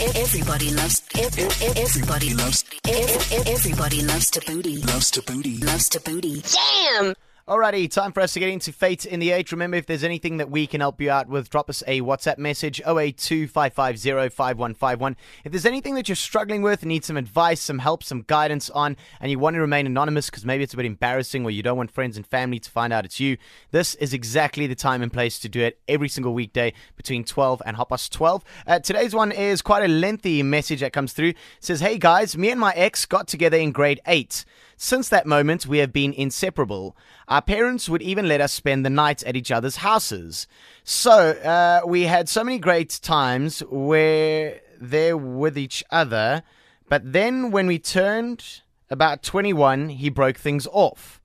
Everybody loves to booty. Damn! Alrighty, time for us to get into Fate in the 8. Remember, if there's anything that we can help you out with, drop us a WhatsApp message, 082-550-5151. If there's anything that you're struggling with, need some advice, some help, some guidance on, and you want to remain anonymous because maybe it's a bit embarrassing or you don't want friends and family to find out it's you, this is exactly the time and place to do it every single weekday between 12 and 12:30. Today's one is quite a lengthy message that comes through. It says, hey guys, me and my ex got together in grade 8. Since that moment, we have been inseparable. Our parents would even let us spend the night at each other's houses. So we had so many great times where they're with each other. But then when we turned about 21, he broke things off.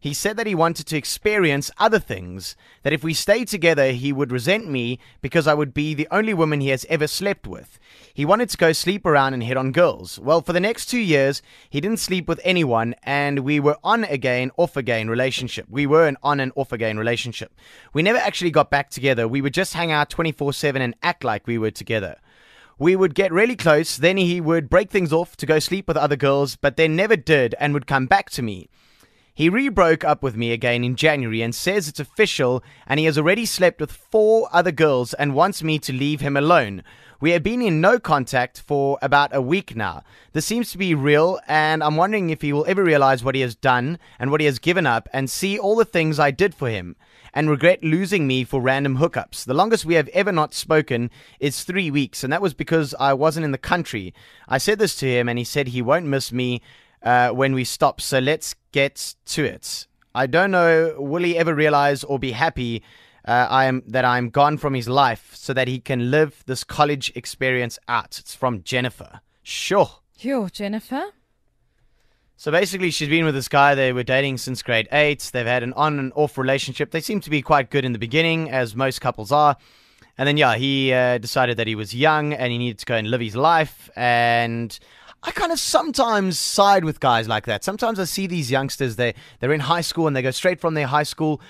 He said that he wanted to experience other things, that if we stayed together, he would resent me because I would be the only woman he has ever slept with. He wanted to go sleep around and hit on girls. Well, for the next 2 years, he didn't sleep with anyone, and we were on again, off again relationship. We were an on and off again relationship. We never actually got back together. We would just hang out 24/7 and act like we were together. We would get really close, then he would break things off to go sleep with other girls, but then never did and would come back to me. He re-broke up with me again in January and says it's official and he has already slept with 4 other girls and wants me to leave him alone. We have been in no contact for about a week now. This seems to be real and I'm wondering if he will ever realize what he has done and what he has given up and see all the things I did for him and regret losing me for random hookups. The longest we have ever not spoken is 3 weeks and that was because I wasn't in the country. I said this to him and he said he won't miss me when we stop, so let's get to it. I don't know, will he ever realize or be happy that I'm gone from his life so that he can live this college experience out? It's from Jennifer. Sure. Yo, Jennifer. So basically she's been with this guy. They were dating since grade 8. They've had an on and off relationship. They seem to be quite good in the beginning, as most couples are. And then, yeah, he decided that he was young and he needed to go and live his life, and I kind of sometimes side with guys like that. Sometimes I see these youngsters, they're in high school and they go straight from their high school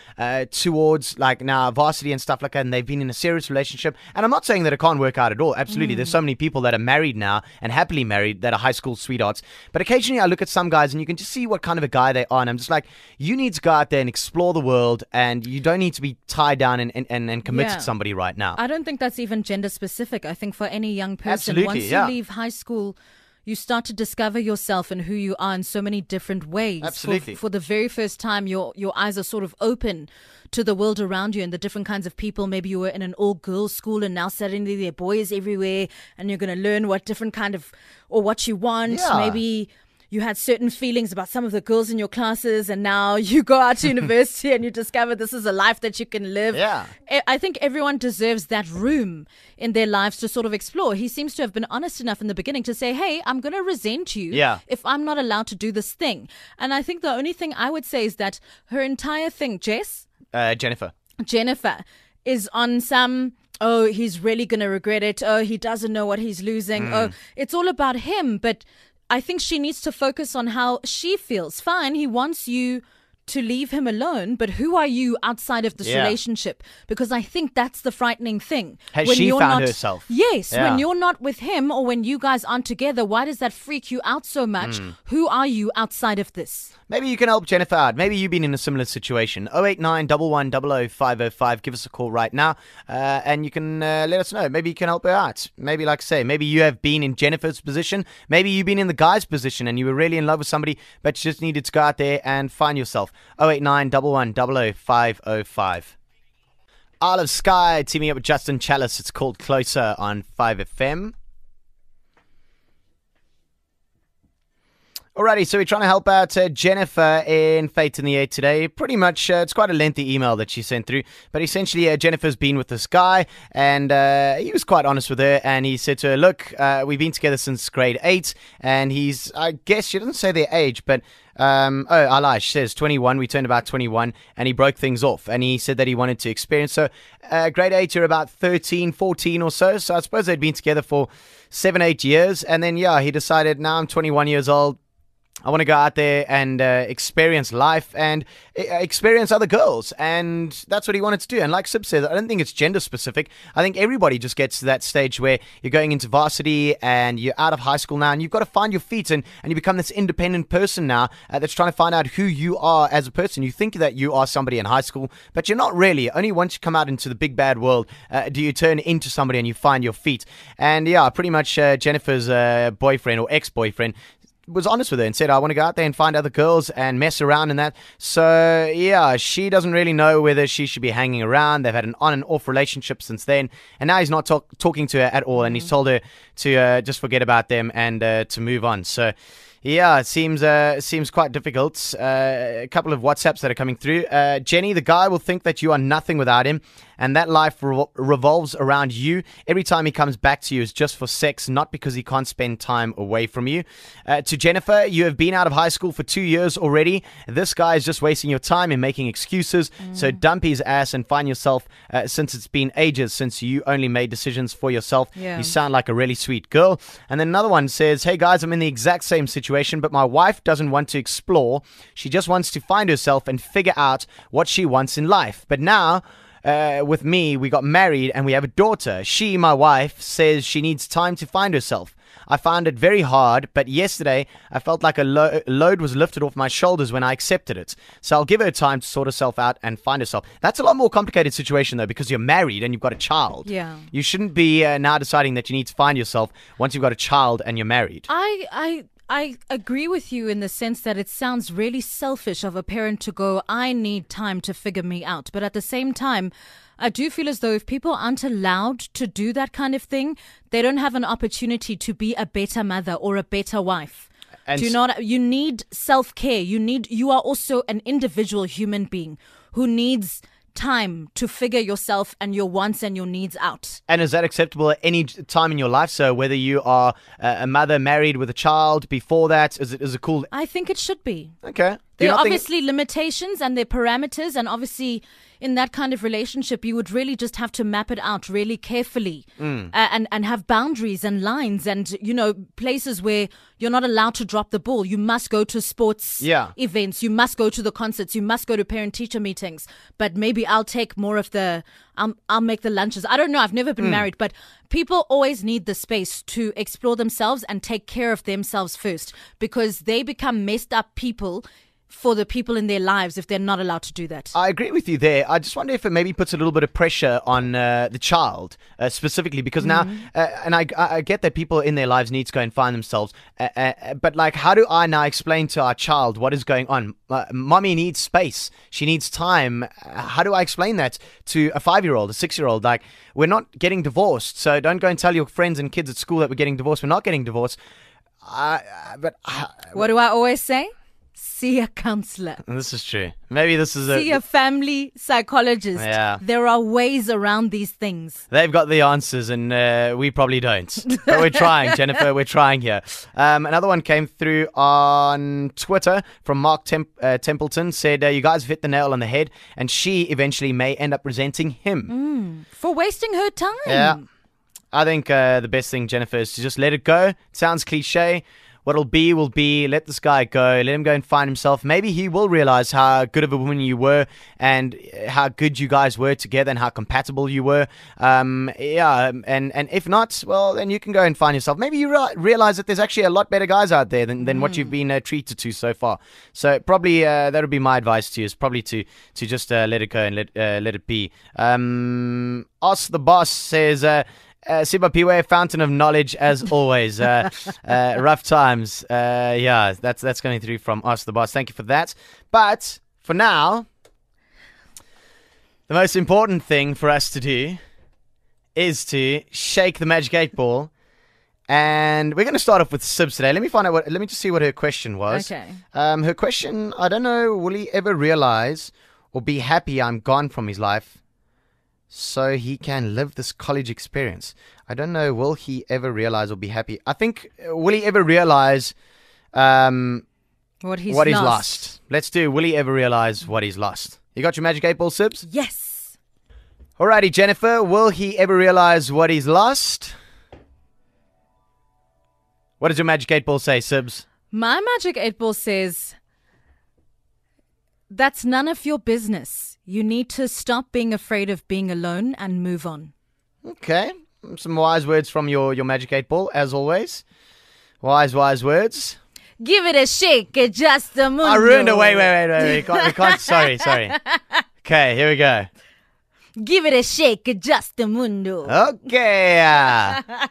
towards like now varsity and stuff like that, and they've been in a serious relationship. And I'm not saying that it can't work out at all. Absolutely. There's so many people that are married now and happily married that are high school sweethearts. But occasionally I look at some guys and you can just see what kind of a guy they are. And I'm just like, you need to go out there and explore the world, and you don't need to be tied down and committed to somebody right now. I don't think that's even gender specific. I think for any young person, once you leave high school, you start to discover yourself and who you are in so many different ways. Absolutely. For the very first time, your eyes are sort of open to the world around you and the different kinds of people. Maybe you were in an all-girls school and now suddenly there are boys everywhere and you're going to learn what different kind of, or what you want. Yeah. Maybe you had certain feelings about some of the girls in your classes and now you go out to university and you discover this is a life that you can live. Yeah. I think everyone deserves that room in their lives to sort of explore. He seems to have been honest enough in the beginning to say, hey, I'm going to resent you if I'm not allowed to do this thing. And I think the only thing I would say is that her entire thing, Jennifer, is on some, oh, he's really going to regret it. Oh, he doesn't know what he's losing. Oh, it's all about him. But I think she needs to focus on how she feels. Fine, he wants you to leave him alone, but who are you outside of this relationship? Because I think that's the frightening thing. Has when she you're found not, herself? Yes, when you're not with him or when you guys aren't together, why does that freak you out so much? Who are you outside of this? Maybe you can help Jennifer out. Maybe you've been in a similar situation. 089-1100-505. Give us a call right now and you can let us know. Maybe you can help her out. Maybe, like I say, maybe you have been in Jennifer's position. Maybe you've been in the guy's position and you were really in love with somebody, but you just needed to go out there and find yourself. 089-1100-505. Isle of Sky teaming up with Justin Chalice. It's called Closer on 5FM. Alrighty, so we're trying to help out Jennifer in Fate in the 8 today. Pretty much, it's quite a lengthy email that she sent through. But essentially, Jennifer's been with this guy, and he was quite honest with her. And he said to her, look, we've been together since grade 8. And he's, I guess, she doesn't say their age, but she says 21. We turned about 21, and he broke things off, and he said that he wanted to experience. So grade 8, you're about 13, 14 or so. So I suppose they'd been together for 7, 8 years, and then he decided, now I'm 21 years old, I want to go out there and experience life and experience other girls. And that's what he wanted to do. And like Sib says, I don't think it's gender specific. I think everybody just gets to that stage where you're going into varsity and you're out of high school now and you've got to find your feet and you become this independent person now that's trying to find out who you are as a person. You think that you are somebody in high school, but you're not really. Only once you come out into the big bad world do you turn into somebody and you find your feet. And yeah, pretty much Jennifer's boyfriend or ex-boyfriend was honest with her and said, I want to go out there and find other girls and mess around and that. So, yeah, she doesn't really know whether she should be hanging around. They've had an on and off relationship since then. And now he's not talking to her at all. And he's told her to just forget about them and to move on. So, yeah, it seems quite difficult. A couple of WhatsApps that are coming through. Jenny, the guy will think that you are nothing without him, and that life revolves around you. Every time he comes back to you is just for sex, not because he can't spend time away from you. To Jennifer, you have been out of high school for 2 years already. This guy is just wasting your time and making excuses. So dump his ass and find yourself, since it's been ages since you only made decisions for yourself. Yeah. You sound like a really sweet girl. And then another one says, hey guys, I'm in the exact same situation, but my wife doesn't want to explore. She just wants to find herself and figure out what she wants in life. But now, with me, we got married and we have a daughter. She, my wife, says she needs time to find herself. I found it very hard, but yesterday I felt like a load was lifted off my shoulders when I accepted it. So I'll give her time to sort herself out and find herself. That's a lot more complicated situation, though, because you're married and you've got a child. Yeah. You shouldn't be now deciding that you need to find yourself once you've got a child and you're married. I agree with you in the sense that it sounds really selfish of a parent to go, I need time to figure me out. But at the same time, I do feel as though if people aren't allowed to do that kind of thing, they don't have an opportunity to be a better mother or a better wife. And do you know what? You need self-care. You are also an individual human being who needs time to figure yourself and your wants and your needs out. And is that acceptable at any time in your life? So whether you are a mother married with a child before that, is it cool? I think it should be. Okay. There are obviously limitations and their parameters, and obviously in that kind of relationship you would really just have to map it out really carefully and have boundaries and lines and, you know, places where you're not allowed to drop the ball. You must go to sports events, you must go to the concerts, you must go to parent-teacher meetings, but maybe I'll take more of the I'll make the lunches. I don't know. I've never been married, but people always need the space to explore themselves and take care of themselves first, because they become messed up people for the people in their lives if they're not allowed to do that. I agree with you there. I just wonder if it maybe puts a little bit of pressure on the child specifically, because now, and I get that people in their lives need to go and find themselves, but like, how do I now explain to our child what is going on? Mommy needs space. She needs time. How do I explain that to a 5-year-old, a 6-year-old? Like, we're not getting divorced, so don't go and tell your friends and kids at school that we're getting divorced. We're not getting divorced. What do I always say? See a counselor. This is true. Maybe this is See a family psychologist. Yeah. There are ways around these things. They've got the answers, and we probably don't. But we're trying, Jennifer. We're trying here. Another one came through on Twitter from Mark Templeton. Said, you guys hit the nail on the head, and she eventually may end up resenting him. For wasting her time. Yeah. I think the best thing, Jennifer, is to just let it go. It sounds cliche. What'll be will be. Let this guy go. Let him go and find himself. Maybe he will realize how good of a woman you were and how good you guys were together and how compatible you were. And if not, well, then you can go and find yourself. Maybe you realize that there's actually a lot better guys out there than what you've been treated to so far. So probably that would be my advice to you, is probably to just let it go and let it be. Ask the Boss says... Sibopiwe, fountain of knowledge as always. Rough times. Yeah, that's going through from Ask the Boss. Thank you for that. But for now, the most important thing for us to do is to shake the Magic 8 Ball. And we're going to start off with Sibs today. Let me find out let me just see what her question was. Okay. Her question, I don't know, will he ever realize or be happy I'm gone from his life, so he can live this college experience? I don't know. Will he ever realize or be happy? I think, will he ever realize what he's lost? Let's do, will he ever realize what he's lost? You got your Magic 8 Ball, Sibs? Yes. Alrighty, Jennifer. Will he ever realize what he's lost? What does your Magic 8 Ball say, Sibs? My Magic 8 Ball says, that's none of your business. You need to stop being afraid of being alone and move on. Okay. Some wise words from your Magic 8 Ball, as always. Wise words. Give it a shake, just a mundo. I ruined it. Wait. We can't. Sorry. Okay, here we go. Give it a shake, just a mundo. Okay. I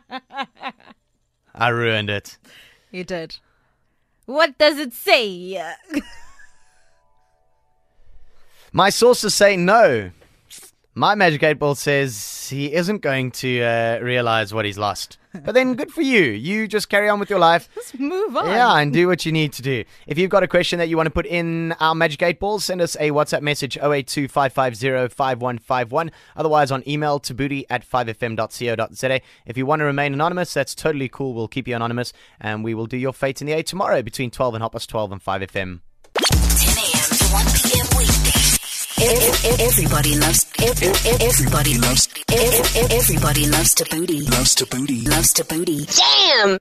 ruined it. You did. What does it say? My sources say no. My Magic 8 Ball says he isn't going to realize what he's lost. But then good for you. You just carry on with your life. Just move on. Yeah, and do what you need to do. If you've got a question that you want to put in our Magic 8 Ball, send us a WhatsApp message 082-550-5151. Otherwise on email to taboody@5fm.co.za. If you want to remain anonymous, that's totally cool. We'll keep you anonymous and we will do your Fate in the A tomorrow between 12 and 12 and 5FM. 10 a.m. to 1 p.m. Everybody loves to booty. Loves to booty. Damn!